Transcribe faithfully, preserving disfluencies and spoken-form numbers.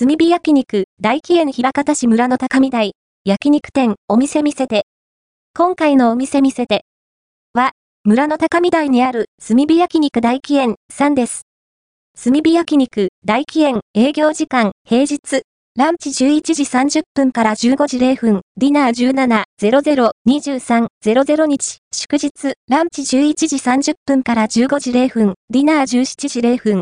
炭火焼肉、大起園枚方市村の高見台、焼肉店、お店見せて。今回のお店見せては、村の高見台にある炭火焼肉大起園さんです。炭火焼肉、大起園、営業時間、平日、ランチじゅういちじさんじゅっぷんからじゅうごじれいふん、ディナーじゅうしちじ、にじゅうさんじ、日、祝日、ランチじゅういちじさんじゅっぷんからじゅうごじれいふん、ディナーじゅうしちじれいふん、